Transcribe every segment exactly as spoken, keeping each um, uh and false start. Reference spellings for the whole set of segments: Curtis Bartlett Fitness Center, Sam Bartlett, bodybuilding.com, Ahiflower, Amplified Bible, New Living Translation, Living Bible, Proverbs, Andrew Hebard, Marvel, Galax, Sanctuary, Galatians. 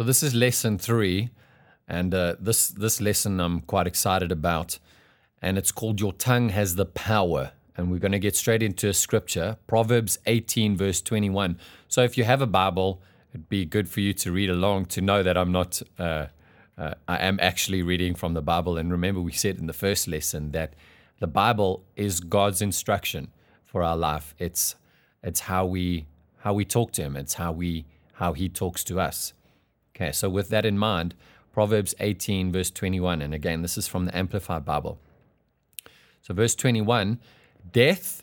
So this is lesson three, and uh, this this lesson I'm quite excited about, and it's called Your Tongue Has the Power. And we're going to get straight into a scripture, Proverbs eighteen, verse twenty-one. So if you have a Bible, it'd be good for you to read along to know that I'm not, uh, uh, I am actually reading from the Bible. And remember, we said in the first lesson that the Bible is God's instruction for our life. It's it's how we how we talk to Him. It's how we how He talks to us. Okay, so with that in mind, Proverbs eighteen, verse twenty-one. And again, this is from the Amplified Bible. So verse twenty-one, death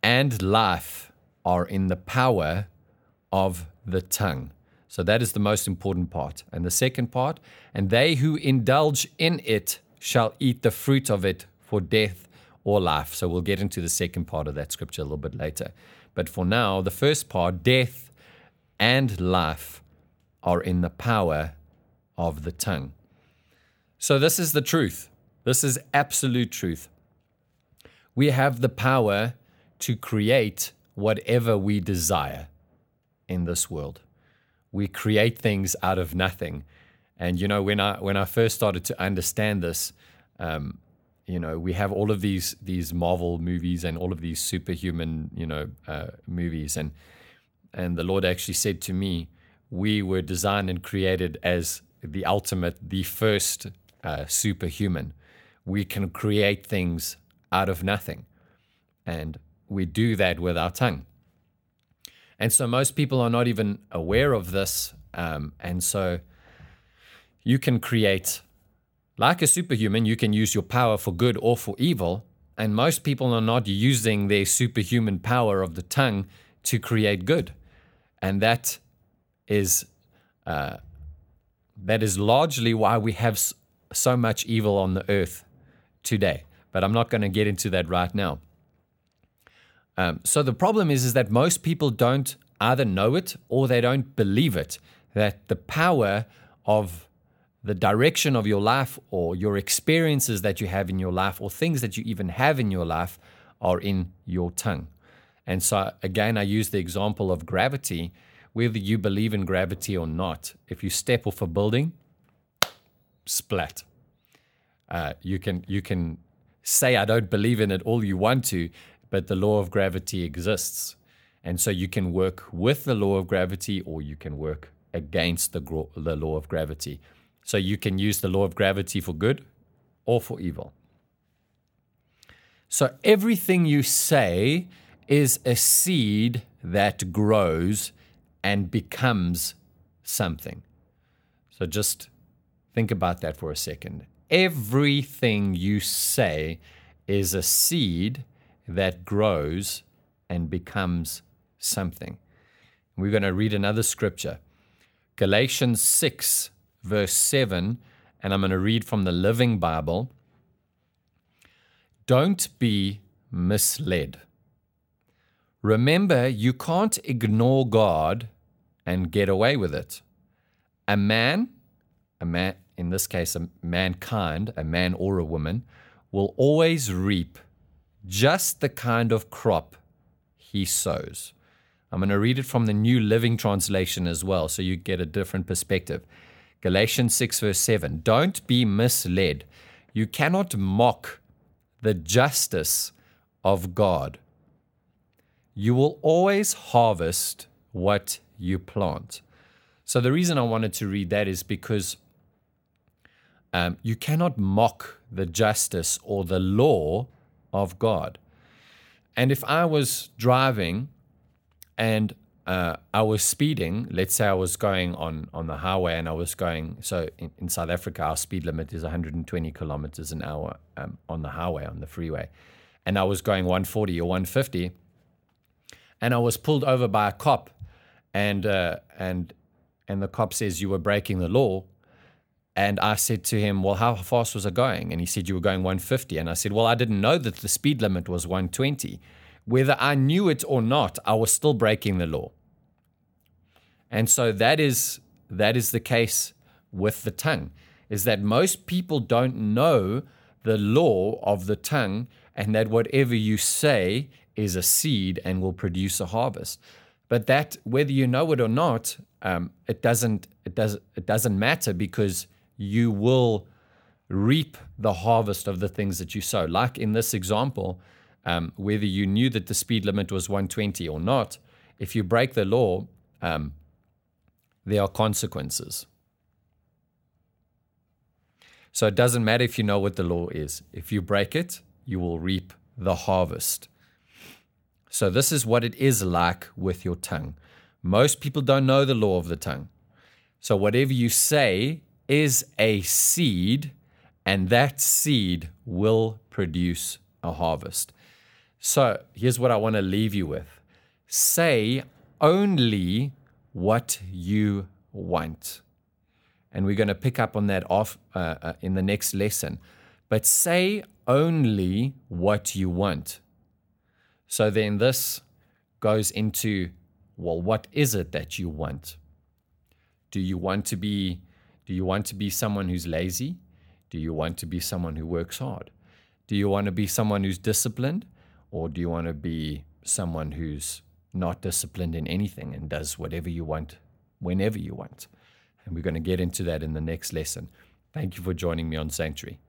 and life are in the power of the tongue. So that is the most important part. And the second part, and they who indulge in it shall eat the fruit of it for death or life. So we'll get into the second part of that scripture a little bit later. But for now, the first part, death and life are in the power of the tongue. So this is the truth. This is absolute truth. We have the power to create whatever we desire in this world. We create things out of nothing. And, you know, when I when I first started to understand this, um, you know, we have all of these these Marvel movies and all of these superhuman, you know, uh, movies. And, and the Lord actually said to me, we were designed and created as the ultimate, the first uh, superhuman. We can create things out of nothing. And we do that with our tongue. And so most people are not even aware of this. Um, and so you can create, like a superhuman, you can use your power for good or for evil. And most people are not using their superhuman power of the tongue to create good. And that is uh, that is largely why we have so much evil on the earth today. But I'm not going to get into that right now. Um, so the problem is, is that most people don't either know it or they don't believe it, that the power of the direction of your life or your experiences that you have in your life or things that you even have in your life are in your tongue. And so, again, I use the example of gravity. Whether you believe in gravity or not, if you step off a building, splat. Uh, you can you can... Say I don't believe in it all you want to, but the law of gravity exists. And so you can work with the law of gravity or you can work against the, gro- the law of gravity. So you can use the law of gravity for good or for evil. So everything you say is a seed that grows and becomes something. So just think about that for a second. Everything you say is a seed that grows and becomes something. We're going to read another scripture, Galatians six, verse seven, and I'm going to read from the Living Bible. Don't be misled. Remember, you can't ignore God and get away with it. A man, a man, in this case, a mankind, a man or a woman, will always reap just the kind of crop he sows. I'm going to read it from the New Living Translation as well, so you get a different perspective. Galatians six, verse seven, don't be misled. You cannot mock the justice of God. You will always harvest what you plant. So the reason I wanted to read that is because Um, you cannot mock the justice or the law of God. And if I was driving and uh, I was speeding, let's say I was going on, on the highway and I was going, so in, in South Africa, our speed limit is one hundred twenty kilometers an hour um, on the highway, on the freeway. And I was going one forty or one fifty. And I was pulled over by a cop and, uh, and, and the cop says, you were breaking the law. And I said to him, well, how fast was I going? And he said, you were going one fifty. And I said, well, I didn't know that the speed limit was one twenty. Whether I knew it or not, I was still breaking the law. And so that is that is the case with the tongue, is that most people don't know the law of the tongue and that whatever you say is a seed and will produce a harvest. But that, whether you know it or not, um, it doesn't it does it doesn't matter, because you will reap the harvest of the things that you sow. Like in this example, um, whether you knew that the speed limit was one twenty or not, if you break the law, um, there are consequences. So it doesn't matter if you know what the law is. If you break it, you will reap the harvest. So this is what it is like with your tongue. Most people don't know the law of the tongue. So whatever you say is a seed, and that seed will produce a harvest. So here's what I want to leave you with. Say only what you want. And we're going to pick up on that off, uh, uh, in the next lesson. But say only what you want. So then this goes into, well, what is it that you want? Do you want to be, do you want to be someone who's lazy? Do you want to be someone who works hard? Do you want to be someone who's disciplined? Or do you want to be someone who's not disciplined in anything and does whatever you want, whenever you want? And we're going to get into that in the next lesson. Thank you for joining me on Sanctuary.